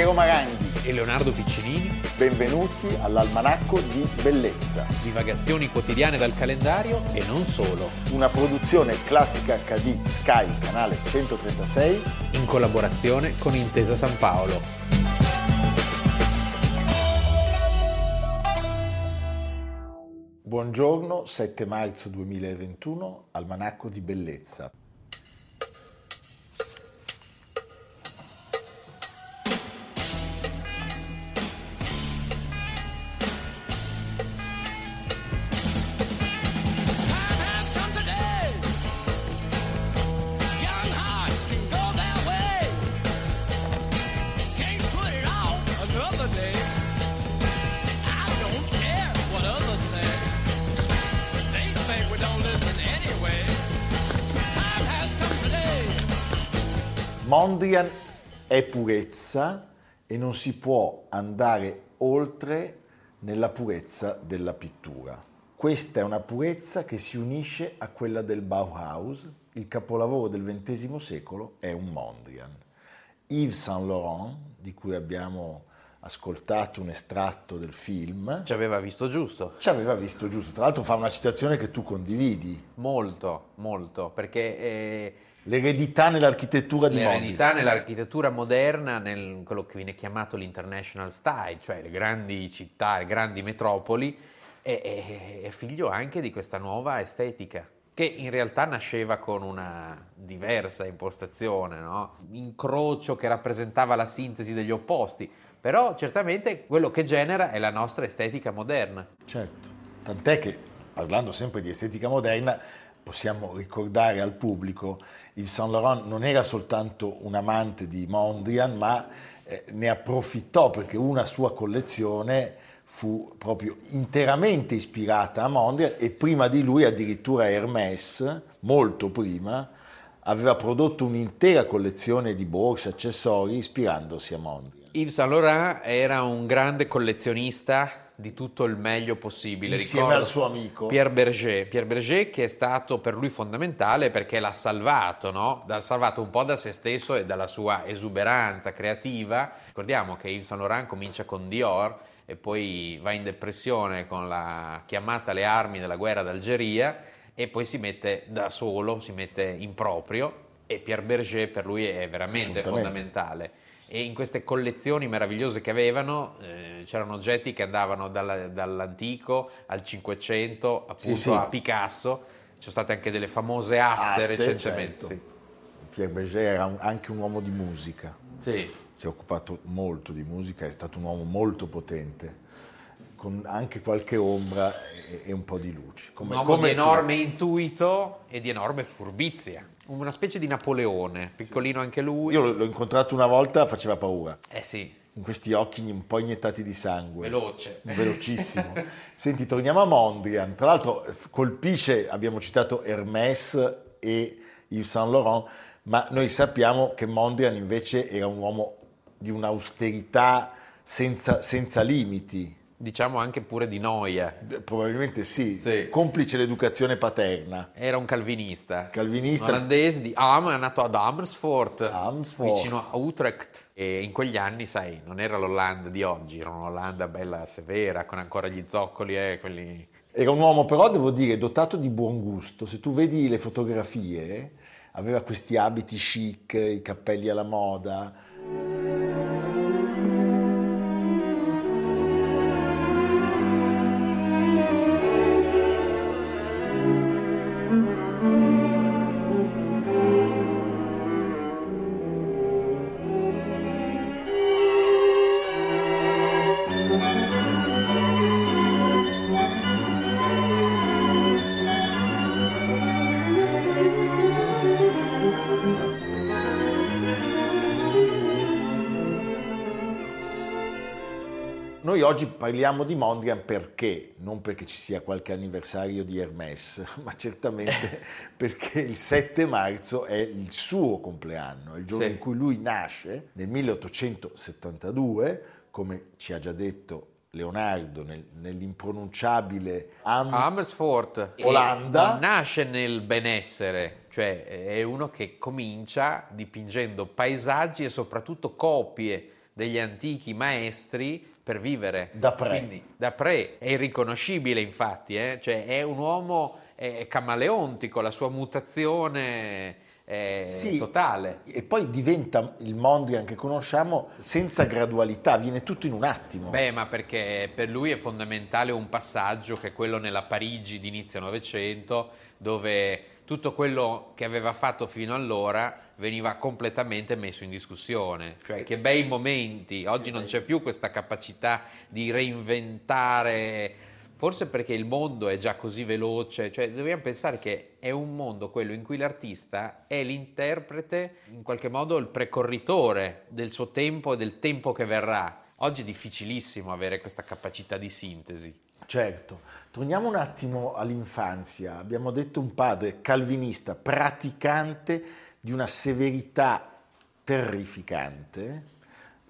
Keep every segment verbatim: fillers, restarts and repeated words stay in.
Ero Marangi e Leonardo Piccinini. Benvenuti all'Almanacco di Bellezza. Divagazioni quotidiane dal calendario e non solo. Una produzione Classica acca di Sky, canale centotrentasei, in collaborazione con Intesa San Paolo. Buongiorno, sette marzo duemilaventuno, Almanacco di Bellezza. Mondrian è purezza e non si può andare oltre nella purezza della pittura. Questa è una purezza che si unisce a quella del Bauhaus. Il capolavoro del ventesimo secolo è un Mondrian. Yves Saint Laurent, di cui abbiamo ascoltato un estratto del film, ci aveva visto giusto. Ci aveva visto giusto. Tra l'altro fa una citazione che tu condividi. Molto, molto, perché... Eh... L'eredità nell'architettura di Mondrian. L'eredità nell'architettura moderna, nel quello che viene chiamato l'International Style, cioè le grandi città, le grandi metropoli, è, è, è figlio anche di questa nuova estetica, che in realtà nasceva con una diversa impostazione, no? Incrocio che rappresentava la sintesi degli opposti, però certamente quello che genera è la nostra estetica moderna. Certo, tant'è che, parlando sempre di estetica moderna, possiamo ricordare al pubblico, Yves Saint Laurent non era soltanto un amante di Mondrian, ma ne approfittò perché una sua collezione fu proprio interamente ispirata a Mondrian e prima di lui addirittura Hermès, molto prima, aveva prodotto un'intera collezione di borse, accessori ispirandosi a Mondrian. Yves Saint Laurent era un grande collezionista di tutto il meglio possibile, insieme ricordo, al suo amico Pierre Bergé, Pierre Bergé che è stato per lui fondamentale perché l'ha salvato, no? L'ha salvato un po' da se stesso e dalla sua esuberanza creativa. Ricordiamo che Yves Saint Laurent comincia con Dior e poi va in depressione con la chiamata alle armi della guerra d'Algeria e poi si mette da solo, si mette in proprio e Pierre Bergé per lui è veramente fondamentale. E in queste collezioni meravigliose che avevano eh, c'erano oggetti che andavano dalla, dall'antico al Cinquecento, appunto sì, sì. A Picasso. Ci sono state anche delle famose aste, aste recentemente. Certo. Sì. Pierre Bergé era un, anche un uomo di musica, sì. Si è occupato molto di musica, è stato un uomo molto potente, con anche qualche ombra e, e un po' di luce. Come, un uomo come di enorme tu... intuito e di enorme furbizia. Una specie di Napoleone, piccolino anche lui. Io l'ho incontrato una volta, faceva paura. Eh sì. Con questi occhi un po' iniettati di sangue. Veloce. Velocissimo. Senti, torniamo a Mondrian. Tra l'altro colpisce, abbiamo citato Hermès e Yves Saint Laurent, ma noi sappiamo che Mondrian invece era un uomo di un'austerità senza, senza limiti. Diciamo anche pure di noia. Probabilmente sì, sì. Complice l'educazione paterna. Era un calvinista. Calvinista. Olandese di Am, è nato ad Amersfoort, Amersfoort, vicino a Utrecht. E in quegli anni, sai, non era l'Olanda di oggi, era un'Olanda bella severa, con ancora gli zoccoli, eh, quelli... Era un uomo però, devo dire, dotato di buon gusto. Se tu vedi le fotografie, aveva questi abiti chic, i cappelli alla moda... Noi oggi parliamo di Mondrian perché, non perché ci sia qualche anniversario di Hermès, ma certamente perché il sette marzo è il suo compleanno, è il giorno sì. in cui lui nasce nel milleottocentosettantadue, come ci ha già detto Leonardo nel, nell'impronunciabile Am- Amersfoort, Olanda. E nasce nel benessere, cioè è uno che comincia dipingendo paesaggi e soprattutto copie degli antichi maestri per vivere. Da pre. Quindi, da pre, è irriconoscibile infatti, eh? Cioè è un uomo è camaleontico, la sua mutazione... Sì, totale. E poi diventa il Mondrian che conosciamo senza gradualità, viene tutto in un attimo. Beh, ma perché per lui è fondamentale un passaggio che è quello nella Parigi di inizio Novecento, dove tutto quello che aveva fatto fino allora veniva completamente messo in discussione. Cioè, che bei momenti, oggi non c'è più questa capacità di reinventare, forse perché il mondo è già così veloce, cioè dobbiamo pensare che è un mondo quello in cui l'artista è l'interprete, in qualche modo il precorritore del suo tempo e del tempo che verrà. Oggi è difficilissimo avere questa capacità di sintesi. Certo, torniamo un attimo all'infanzia. Abbiamo detto un padre calvinista, praticante di una severità terrificante,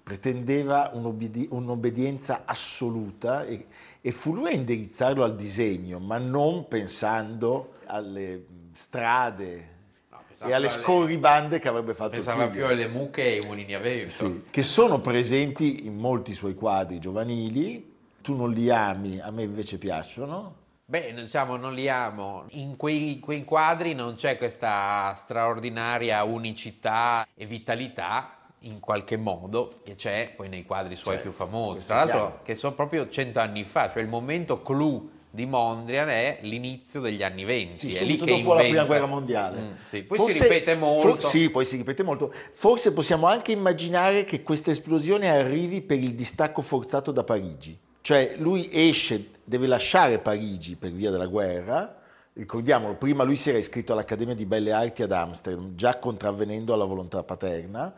pretendeva un'obbedi- un'obbedienza assoluta e E fu lui a indirizzarlo al disegno, ma non pensando alle strade no, e alle scorribande alle... che avrebbe fatto figlio. Pensava più alle mucche e ai mulini a vento. Sì, che sono presenti in molti suoi quadri giovanili. Tu non li ami, a me invece piacciono. Beh, diciamo non li amo. In quei, quei quadri non c'è questa straordinaria unicità e vitalità, in qualche modo, che c'è poi nei quadri suoi cioè, più famosi, tra l'altro chiaro. Che sono proprio cento anni fa, cioè il momento clou di Mondrian è l'inizio degli anni venti, sì, è lì che dopo inventa... la prima guerra mondiale. Mm, sì. Poi forse, si ripete molto. For- sì, poi si ripete molto. Forse possiamo anche immaginare che questa esplosione arrivi per il distacco forzato da Parigi, cioè lui esce, deve lasciare Parigi per via della guerra. Ricordiamolo, prima lui si era iscritto all'Accademia di Belle Arti ad Amsterdam, già contravvenendo alla volontà paterna.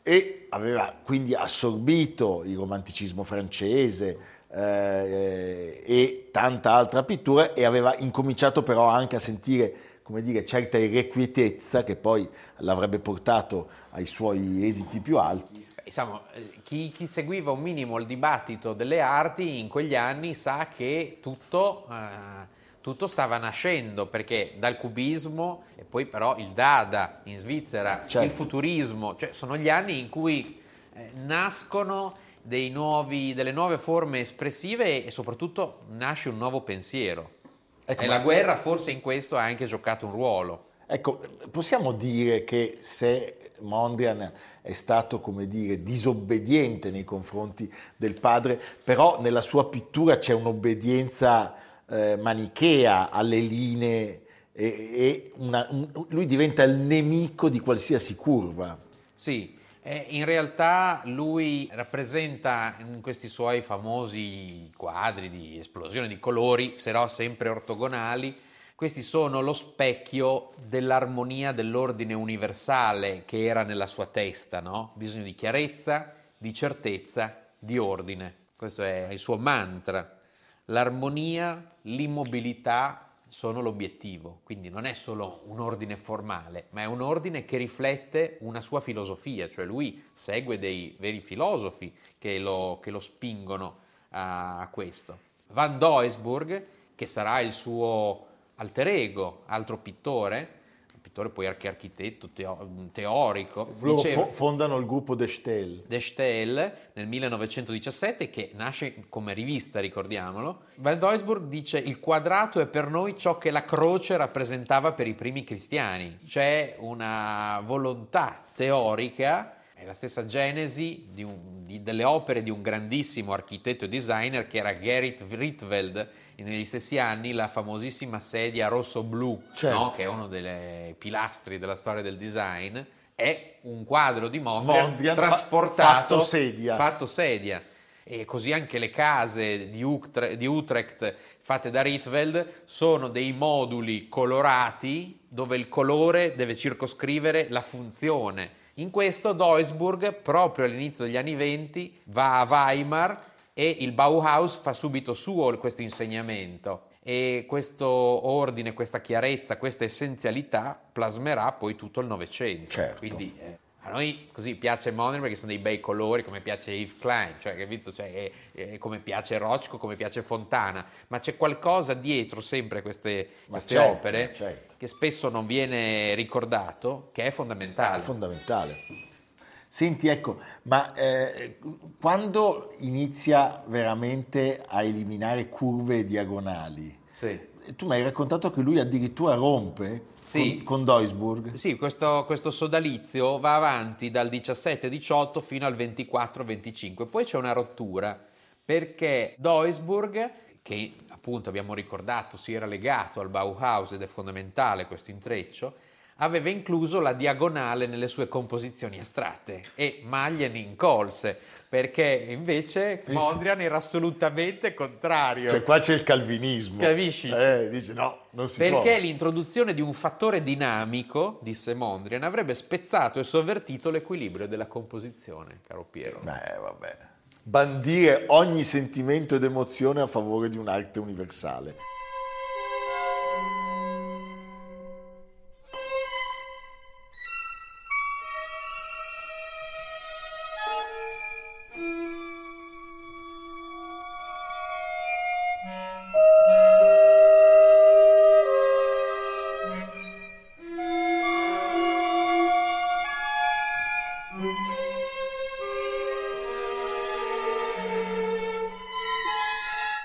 E aveva quindi assorbito il romanticismo francese eh, e tanta altra pittura e aveva incominciato però anche a sentire, come dire, certa irrequietezza che poi l'avrebbe portato ai suoi esiti più alti. Insomma, chi, chi seguiva un minimo il dibattito delle arti in quegli anni sa che tutto... Eh, tutto stava nascendo, perché dal cubismo e poi però il Dada in Svizzera, certo. Il futurismo, cioè sono gli anni in cui eh, nascono dei nuovi, delle nuove forme espressive e soprattutto nasce un nuovo pensiero. Ecco, e la guerra forse in questo ha anche giocato un ruolo. Ecco, possiamo dire che se Mondrian è stato, come dire, disobbediente nei confronti del padre, però nella sua pittura c'è un'obbedienza... manichea alle linee e, e una, un, lui diventa il nemico di qualsiasi curva. Sì, eh, in realtà lui rappresenta in questi suoi famosi quadri di esplosione di colori, se no sempre ortogonali, questi sono lo specchio dell'armonia dell'ordine universale che era nella sua testa, no? Bisogno di chiarezza, di certezza, di ordine. Questo è il suo mantra. L'armonia, l'immobilità sono l'obiettivo, quindi non è solo un ordine formale, ma è un ordine che riflette una sua filosofia, cioè lui segue dei veri filosofi che lo, che lo spingono a questo. Van Doesburg, che sarà il suo alter ego, altro pittore, pittore poi anche architetto, teo- teorico. Diceva, fo- fondano il gruppo De Stijl. De Stijl nel millenovecentodiciassette, che nasce come rivista, ricordiamolo. Van Doesburg dice: il quadrato è per noi ciò che la croce rappresentava per i primi cristiani. C'è una volontà teorica, è la stessa genesi di un, di, delle opere di un grandissimo architetto e designer che era Gerrit Rietveld, negli stessi anni la famosissima sedia rosso-blu, certo. No? Che è uno dei pilastri della storia del design, è un quadro di Mondrian, Mondrian trasportato, fa- fatto sedia. fatto sedia. E così anche le case di Utrecht, di Utrecht fatte da Rietveld sono dei moduli colorati dove il colore deve circoscrivere la funzione. In questo Doesburg, proprio all'inizio degli anni venti, va a Weimar e il Bauhaus fa subito suo questo insegnamento e questo ordine, questa chiarezza, questa essenzialità plasmerà poi tutto il Novecento. Certo. Quindi eh, a noi così piace Mondrian perché sono dei bei colori, come piace Yves Klein, cioè, capito? Cioè, eh, eh, come piace Rocco, come piace Fontana, ma c'è qualcosa dietro sempre queste, queste certo, opere certo. Che spesso non viene ricordato, che è fondamentale. È fondamentale. Senti, ecco, ma eh, quando inizia veramente a eliminare curve e diagonali, sì. Tu mi hai raccontato che lui addirittura rompe sì. con, con Doesburg. Sì, questo, questo sodalizio va avanti dal diciassette diciotto fino al ventiquattro venticinque, poi c'è una rottura, perché Doesburg, che appunto abbiamo ricordato si era legato al Bauhaus ed è fondamentale questo intreccio, aveva incluso la diagonale nelle sue composizioni astratte e Maglie ne incolse, perché invece Mondrian era assolutamente contrario. Cioè qua c'è il calvinismo. Capisci? Eh, dice no, non si può. Perché l'introduzione di un fattore dinamico, disse Mondrian, avrebbe spezzato e sovvertito l'equilibrio della composizione, caro Piero. Beh, vabbè. Bandire ogni sentimento ed emozione a favore di un'arte universale.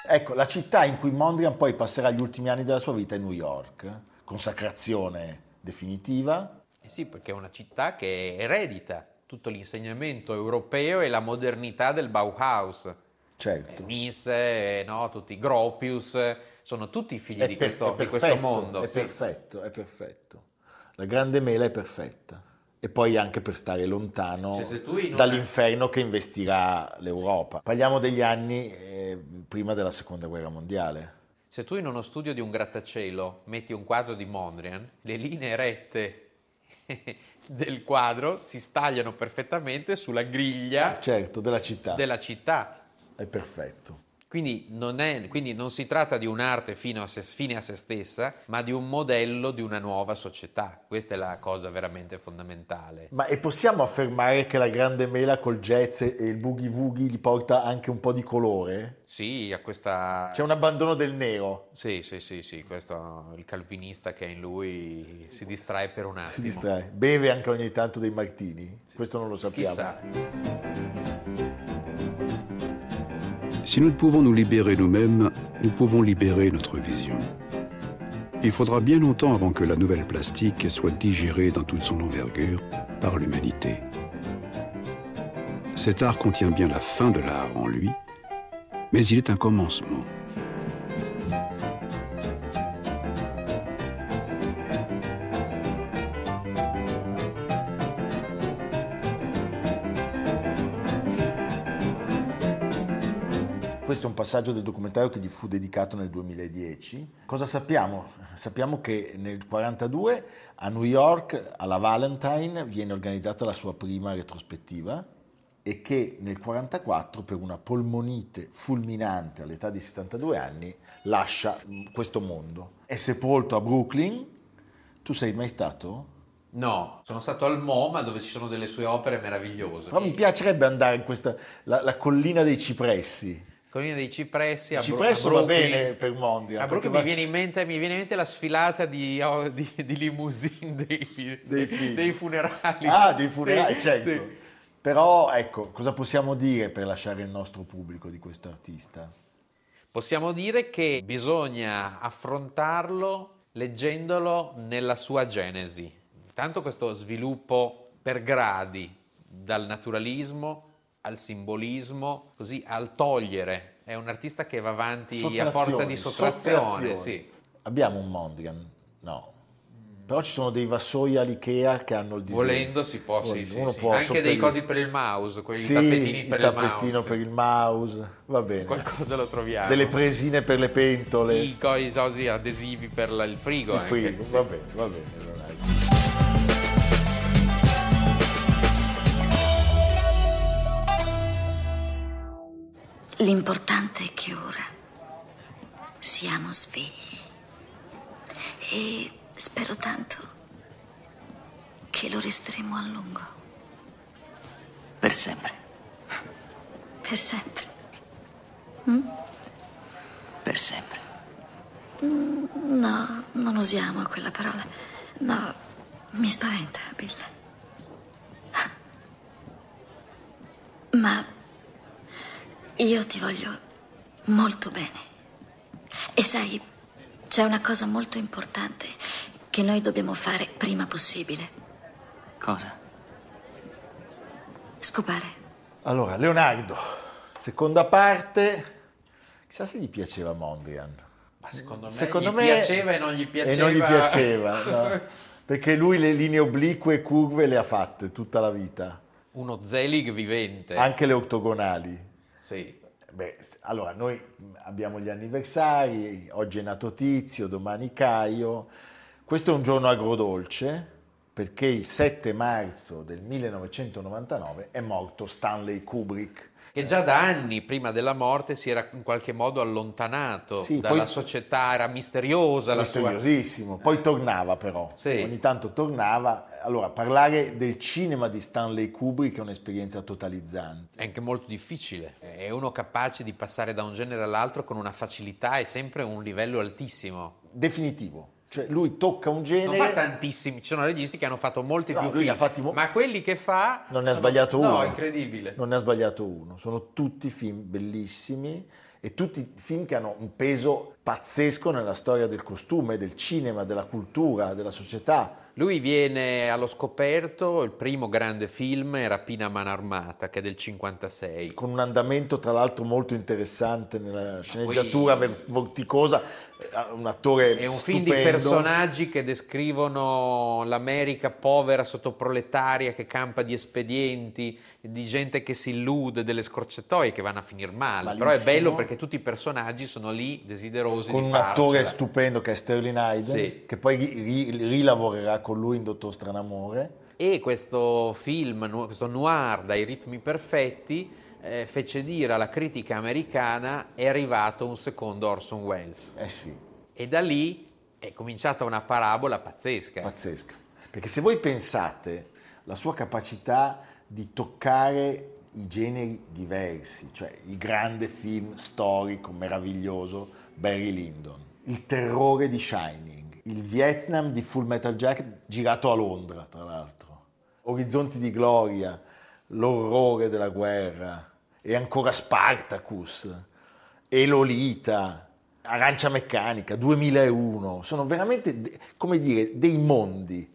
Ecco, la città in cui Mondrian poi passerà gli ultimi anni della sua vita è New York, consacrazione definitiva. Eh sì, perché è una città che eredita tutto l'insegnamento europeo e la modernità del Bauhaus. Certo. Eh, Mies, eh, no, tutti Gropius, sono tutti figli per, di, questo, perfetto, di questo mondo. È sì. perfetto, è perfetto. La grande mela è perfetta. E poi anche per stare lontano cioè, dall'inferno è... che investirà l'Europa. Sì. Parliamo degli anni eh, prima della seconda guerra mondiale. Se tu in uno studio di un grattacielo metti un quadro di Mondrian, le linee rette del quadro si stagliano perfettamente sulla griglia certo, della città. Della città. È perfetto. Quindi non, è, quindi non si tratta di un'arte fino a se, fine a se stessa, ma di un modello di una nuova società. Questa è la cosa veramente fondamentale. Ma e possiamo affermare che la grande mela col jazz e il boogie woogie gli porta anche un po' di colore? Sì, a questa... C'è un abbandono del nero. Sì, sì, sì, sì. Questo, il calvinista che è in lui si distrae per un attimo. Si distrae. Beve anche ogni tanto dei martini? Sì. Questo non lo sappiamo. Chissà. Si nous ne pouvons nous libérer nous-mêmes, nous pouvons libérer notre vision. Il faudra bien longtemps avant que la nouvelle plastique soit digérée dans toute son envergure par l'humanité. Cet art contient bien la fin de l'art en lui, mais il est un commencement. Questo è un passaggio del documentario che gli fu dedicato nel duemiladieci. Cosa sappiamo? Sappiamo che nel quarantadue a New York, alla Valentine, viene organizzata la sua prima retrospettiva e che nel quarantaquattro, per una polmonite fulminante all'età di settantadue anni, lascia questo mondo. È sepolto a Brooklyn. Tu sei mai stato? No, sono stato al MoMA dove ci sono delle sue opere meravigliose. Però mi piacerebbe andare in questa la, la collina dei cipressi. Collina dei Cipressi, a Cipresso Bro- a Brooklyn, va bene per Mondrian. A Brooklyn va... mi, viene in mente, mi viene in mente la sfilata di, oh, di, di limousine dei, fi- dei, dei, dei funerali. Ah, dei funerali, sì, certo. Sì. Però, ecco, cosa possiamo dire per lasciare il nostro pubblico di questo artista? Possiamo dire che bisogna affrontarlo leggendolo nella sua genesi. Intanto questo sviluppo per gradi, dal naturalismo al simbolismo, così al togliere. È un artista che va avanti a forza di sottrazione. Sì. Abbiamo un Mondrian? No. Però ci sono dei vassoi all'Ikea che hanno il disegno. Volendo si può, Volendo. Sì, sì, può anche sopperire. Dei cosi per il mouse, quei sì, tappetini per il, il mouse. per il mouse, va bene. Qualcosa lo troviamo. Delle presine per le pentole. I cosi adesivi per la, il frigo. Il anche. frigo, va bene, va bene. Allora. L'importante è che ora siamo svegli e spero tanto che lo resteremo a lungo. Per sempre. Per sempre. Mm? Per sempre. Mm, no, non usiamo quella parola. No, mi spaventa, Bill. Ma io ti voglio molto bene. E sai, c'è una cosa molto importante che noi dobbiamo fare prima possibile. Cosa? Scopare. Allora, Leonardo, seconda parte. Chissà se gli piaceva Mondrian. Ma secondo me, secondo gli me piaceva e non gli piaceva. E non gli piaceva, no. Perché lui le linee oblique e curve le ha fatte tutta la vita. Uno Zelig vivente. Anche le ortogonali. Sì. Beh, allora, noi abbiamo gli anniversari, oggi è nato Tizio, domani Caio. Questo è un giorno agrodolce, perché il sette marzo del millenovecentonovantanove è morto Stanley Kubrick. Che già da anni prima della morte si era in qualche modo allontanato sì, dalla poi, società, era misteriosa. Misteriosissimo, la sua... poi tornava però, sì. ogni tanto tornava. Allora, parlare del cinema di Stanley Kubrick è un'esperienza totalizzante. È anche molto difficile, è uno capace di passare da un genere all'altro con una facilità e sempre un livello altissimo. Definitivo. Cioè lui tocca un genere... Non fa tantissimi, ci sono registi che hanno fatto molti no, più film, mo... ma quelli che fa... Non ne ha sono... sbagliato uno. No, incredibile. Non ne ha sbagliato uno. Sono tutti film bellissimi e tutti film che hanno un peso pazzesco nella storia del costume, del cinema, della cultura, della società. Lui viene allo scoperto, il primo grande film è Rapina a mano armata, che è del cinquantasei. Con un andamento tra l'altro molto interessante nella sceneggiatura poi... vorticosa, un attore stupendo. È un film di personaggi che descrivono l'America povera, sottoproletaria, che campa di espedienti, di gente che si illude, delle scorciatoie che vanno a finire male. Malissimo. Però è bello perché tutti i personaggi sono lì desiderosi con di farcela. Con un attore stupendo che è Sterling Hayden, sì. che poi ri- ri- rilavorerà con lui in Dottor Stranamore. E questo film, questo noir dai ritmi perfetti, eh, fece dire alla critica americana è arrivato un secondo Orson Welles. Eh sì. E da lì è cominciata una parabola pazzesca. Pazzesca. Perché se voi pensate la sua capacità di toccare i generi diversi, cioè il grande film storico meraviglioso Barry Lyndon, il terrore di Shining, il Vietnam di Full Metal Jacket, girato a Londra, tra l'altro. Orizzonti di gloria, l'orrore della guerra, e ancora Spartacus, e Lolita, Arancia Meccanica, duemilauno. Sono veramente, come dire, dei mondi.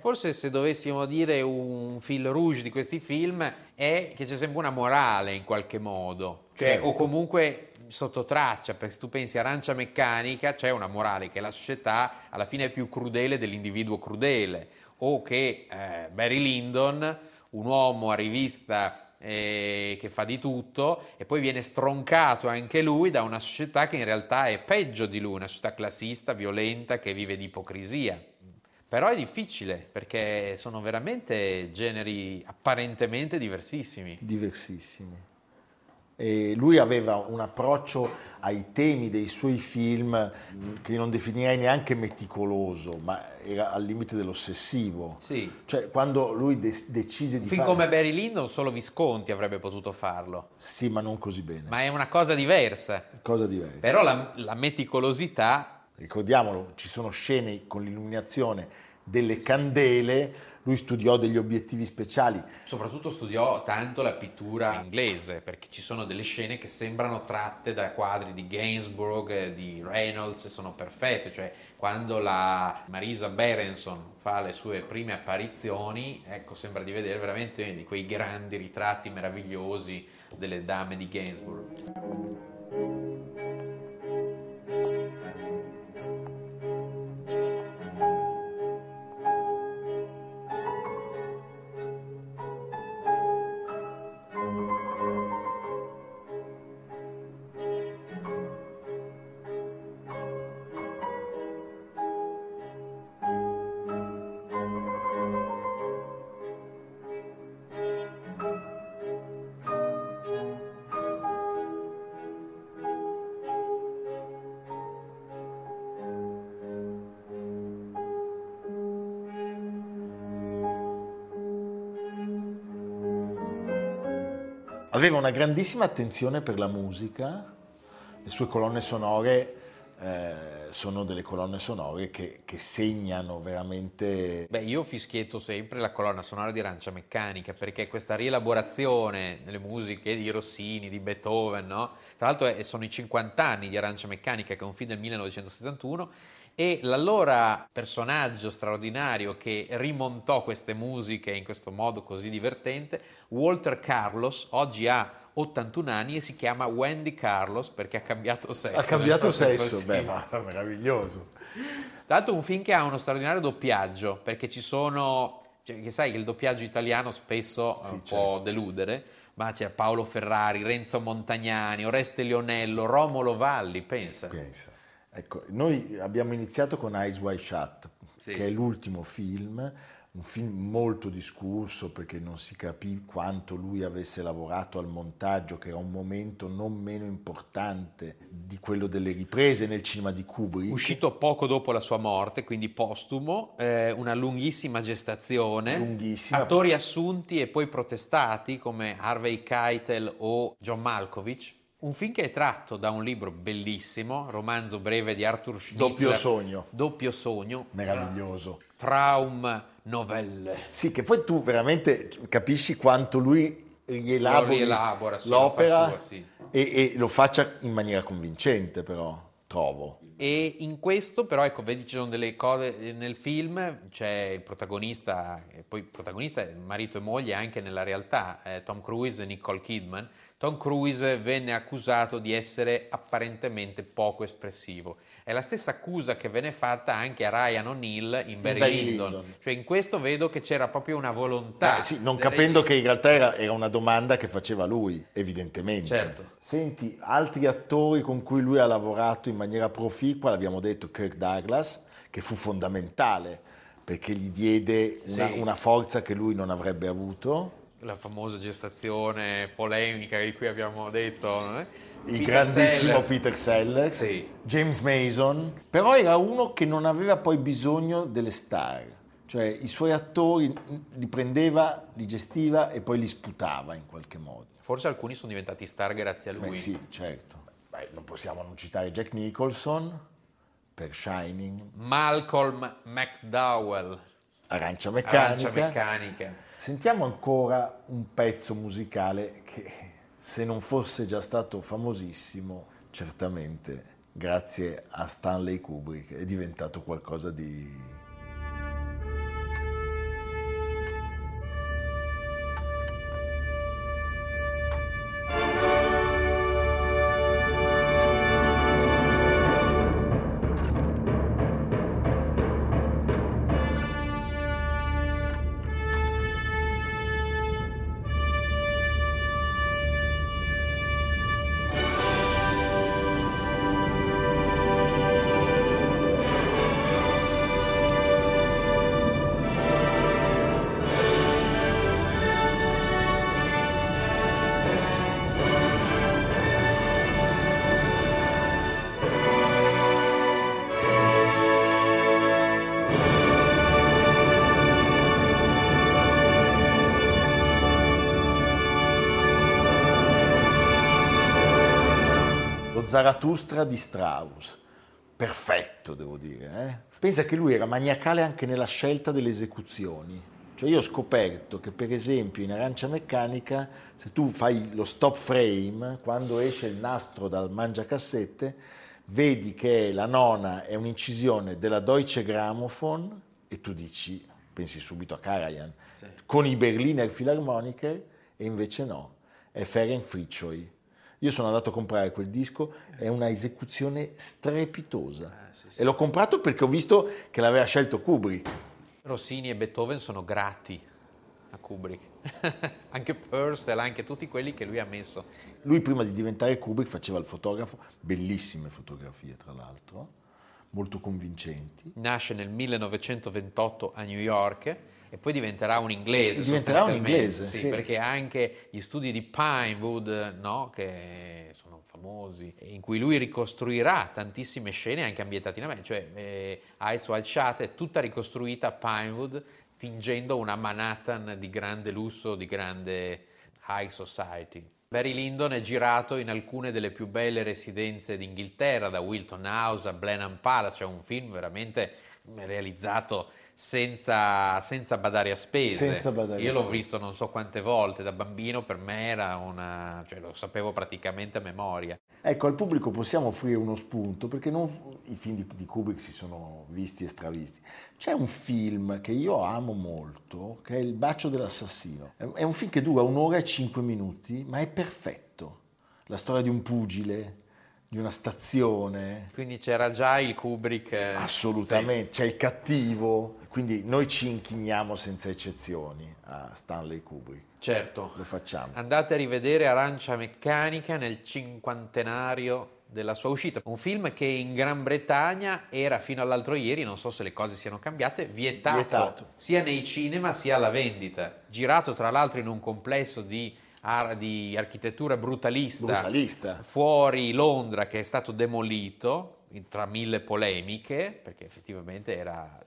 Forse se dovessimo dire un fil rouge di questi film è che c'è sempre una morale in qualche modo. Cioè, certo. O comunque... sottotraccia, perché se tu pensi Arancia Meccanica c'è cioè una morale che la società alla fine è più crudele dell'individuo crudele, o che eh, Barry Lyndon, un uomo a rivista eh, che fa di tutto e poi viene stroncato anche lui da una società che in realtà è peggio di lui, una società classista, violenta, che vive di ipocrisia. Però è difficile perché sono veramente generi apparentemente diversissimi. Diversissimi. E lui aveva un approccio ai temi dei suoi film che non definirei neanche meticoloso, ma era al limite dell'ossessivo. Sì. Cioè, quando lui de- decise di fin fare... come Barry Lyndon, solo Visconti avrebbe potuto farlo. Sì, ma non così bene. Ma è una cosa diversa. Cosa diversa. Però la, la meticolosità... Ricordiamolo, ci sono scene con l'illuminazione delle sì, candele... Sì. Lui studiò degli obiettivi speciali. Soprattutto studiò tanto la pittura inglese, perché ci sono delle scene che sembrano tratte da quadri di Gainsborough, di Reynolds, e sono perfette. Cioè, quando la Marisa Berenson fa le sue prime apparizioni, ecco, sembra di vedere veramente quei grandi ritratti meravigliosi delle dame di Gainsborough. Aveva una grandissima attenzione per la musica, le sue colonne sonore eh, sono delle colonne sonore che, che segnano veramente. Beh, io fischietto sempre la colonna sonora di Arancia Meccanica, perché questa rielaborazione delle musiche di Rossini, di Beethoven, no? Tra l'altro è, sono i cinquanta anni di Arancia Meccanica, che è un film del millenovecentosettantuno, e l'allora personaggio straordinario che rimontò queste musiche in questo modo così divertente, Walter Carlos, oggi ha ottantuno anni e si chiama Wendy Carlos perché ha cambiato sesso. Ha cambiato sesso, beh, ma meraviglioso. Tra l'altro un film che ha uno straordinario doppiaggio, perché ci sono, cioè, che sai che il doppiaggio italiano spesso sì, un certo. può deludere, ma c'è Paolo Ferrari, Renzo Montagnani, Oreste Lionello, Romolo Valli, pensa. pensa. Ecco, noi abbiamo iniziato con Eyes Wide Shut, sì. che è l'ultimo film, un film molto discusso perché non si capì quanto lui avesse lavorato al montaggio, che era un momento non meno importante di quello delle riprese nel cinema di Kubrick. Uscito poco dopo la sua morte, quindi postumo, eh, una lunghissima gestazione, lunghissima. Attori assunti e poi protestati come Harvey Keitel o John Malkovich. Un film che è tratto da un libro bellissimo, romanzo breve di Arthur Schnitzler. Doppio sogno. Doppio sogno. Meraviglioso. Traum novelle. Sì, che poi tu veramente capisci quanto lui rielabori rielabora, sì, l'opera sua, sì. e, e lo faccia in maniera convincente, però, trovo. E in questo, però, ecco, vedi, ci sono delle cose nel film, c'è il protagonista, e poi il protagonista è marito e moglie anche nella realtà, eh, Tom Cruise e Nicole Kidman. Tom Cruise venne accusato di essere apparentemente poco espressivo. È la stessa accusa che venne fatta anche a Ryan O'Neill in Barry Lyndon. Cioè in questo vedo che c'era proprio una volontà. Ah, sì, non capendo regista. Che in realtà era, era una domanda che faceva lui, evidentemente. Certo. Senti, altri attori con cui lui ha lavorato in maniera profonda, qua l'abbiamo detto, Kirk Douglas, che fu fondamentale perché gli diede una, sì. una forza che lui non avrebbe avuto. La famosa gestazione polemica di cui abbiamo detto, non è? Il Peter grandissimo Sellers. Peter Sellers, sì. James Mason, però era uno che non aveva poi bisogno delle star, cioè i suoi attori li prendeva, li gestiva e poi li sputava in qualche modo. Forse alcuni sono diventati star grazie a lui. Beh, sì, certo. Beh, non possiamo non citare Jack Nicholson per Shining, Malcolm McDowell, Arancia Meccanica. Arancia Meccanica. Sentiamo ancora un pezzo musicale che, se non fosse già stato famosissimo, certamente grazie a Stanley Kubrick è diventato qualcosa di... Zarathustra di Strauss, perfetto devo dire, eh? Pensa che lui era maniacale anche nella scelta delle esecuzioni, cioè io ho scoperto che per esempio in Arancia Meccanica se tu fai lo stop frame, quando esce il nastro dal mangiacassette vedi che la nona è un'incisione della Deutsche Grammophon e tu dici, pensi subito a Karajan, sì. con i Berliner Philharmoniker, e invece no, è Ferenc Fricsoi. Io sono andato a comprare quel disco, è una esecuzione strepitosa. Ah, sì, sì. E l'ho comprato perché ho visto che l'aveva scelto Kubrick. Rossini e Beethoven sono grati a Kubrick. Anche Purcell, anche tutti quelli che lui ha messo. Lui prima di diventare Kubrick faceva il fotografo, bellissime fotografie tra l'altro, molto convincenti. Nasce nel millenovecentoventotto a New York e poi diventerà un inglese, diventerà sostanzialmente, un inglese, sì, sì. perché anche gli studi di Pinewood, no, che sono famosi, in cui lui ricostruirà tantissime scene anche ambientate in America, cioè eh, Eyes Wide Shut è tutta ricostruita a Pinewood fingendo una Manhattan di grande lusso, di grande high society. Barry Lyndon è girato in alcune delle più belle residenze d'Inghilterra, da Wilton House a Blenheim Palace, cioè un film veramente realizzato senza, senza badare a spese. Senza badare Io l'ho visto non so quante volte, da bambino per me era una... cioè lo sapevo praticamente a memoria. Ecco, al pubblico possiamo offrire uno spunto, perché non... i film di, di Kubrick si sono visti e stravisti. C'è un film che io amo molto, che è Il bacio dell'assassino. È un film che dura un'ora e cinque minuti, ma è perfetto. La storia di un pugile, di una stazione. Quindi c'era già il Kubrick. Eh, Assolutamente, sì. C'è il cattivo. Quindi noi ci inchiniamo senza eccezioni a Stanley Kubrick. Certo. Lo facciamo. Andate a rivedere Arancia Meccanica nel cinquantenario della sua uscita. Un film che in Gran Bretagna era fino all'altro ieri, non so se le cose siano cambiate, vietato, vietato. sia nei cinema sia alla vendita. Girato tra l'altro in un complesso di... di architettura brutalista, brutalista fuori Londra, che è stato demolito tra mille polemiche, perché effettivamente era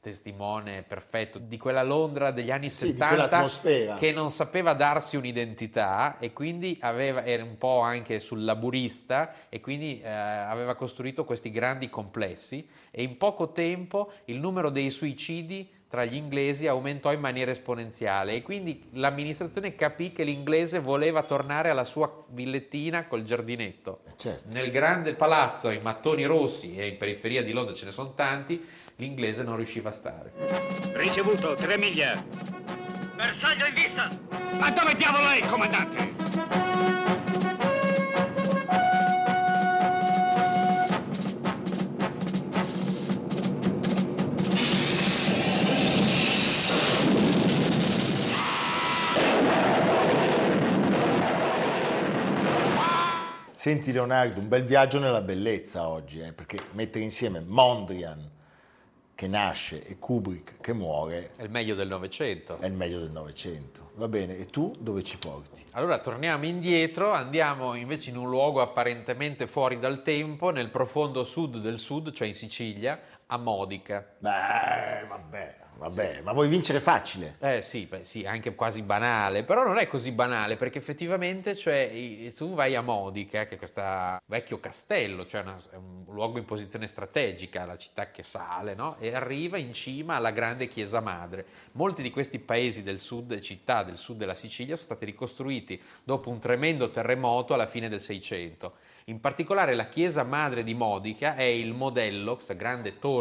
testimone perfetto di quella Londra degli anni sì, settanta, che non sapeva darsi un'identità e quindi aveva, era un po' anche sul laburista, e quindi eh, aveva costruito questi grandi complessi, e in poco tempo il numero dei suicidi tra gli inglesi aumentò in maniera esponenziale, e quindi l'amministrazione capì che l'inglese voleva tornare alla sua villettina col giardinetto. Certo. Nel grande palazzo in mattoni rossi, e in periferia di Londra ce ne sono tanti, l'inglese non riusciva a stare. Ricevuto, tre miglia. Bersaglio in vista! Ma dove diavolo è il comandante? Senti Leonardo, un bel viaggio nella bellezza oggi, eh, perché mettere insieme Mondrian, che nasce, e Kubrick, che muore, è il meglio del Novecento. È il meglio del Novecento. Va bene, e tu dove ci porti? Allora torniamo indietro, andiamo invece in un luogo apparentemente fuori dal tempo, nel profondo sud del sud, cioè in Sicilia, a Modica. Beh, vabbè, vabbè, sì. Ma vuoi vincere facile? Eh sì, beh, sì, anche quasi banale, però non è così banale, perché effettivamente, cioè, tu vai a Modica, che è questo vecchio castello, cioè una, è un luogo in posizione strategica, la città che sale, no? E arriva in cima alla grande chiesa madre. Molti di questi paesi del sud, città del sud della Sicilia, sono stati ricostruiti dopo un tremendo terremoto alla fine del Seicento. In particolare la chiesa madre di Modica è il modello, questa grande torre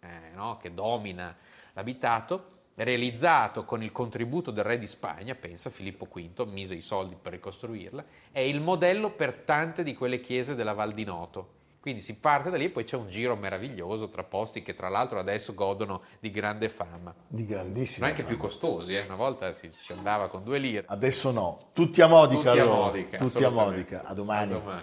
eh, no, che domina l'abitato, realizzato con il contributo del re di Spagna, pensa, Filippo V, mise i soldi per ricostruirla, è il modello per tante di quelle chiese della Val di Noto. Quindi si parte da lì e poi c'è un giro meraviglioso tra posti che tra l'altro adesso godono di grande fama. Di grandissima. Ma anche fama. Più costosi, eh? Una volta si andava con due lire. Adesso no. Tutti a Modica. Tutti allora. a Modica. Tutti a Modica. A domani. A domani.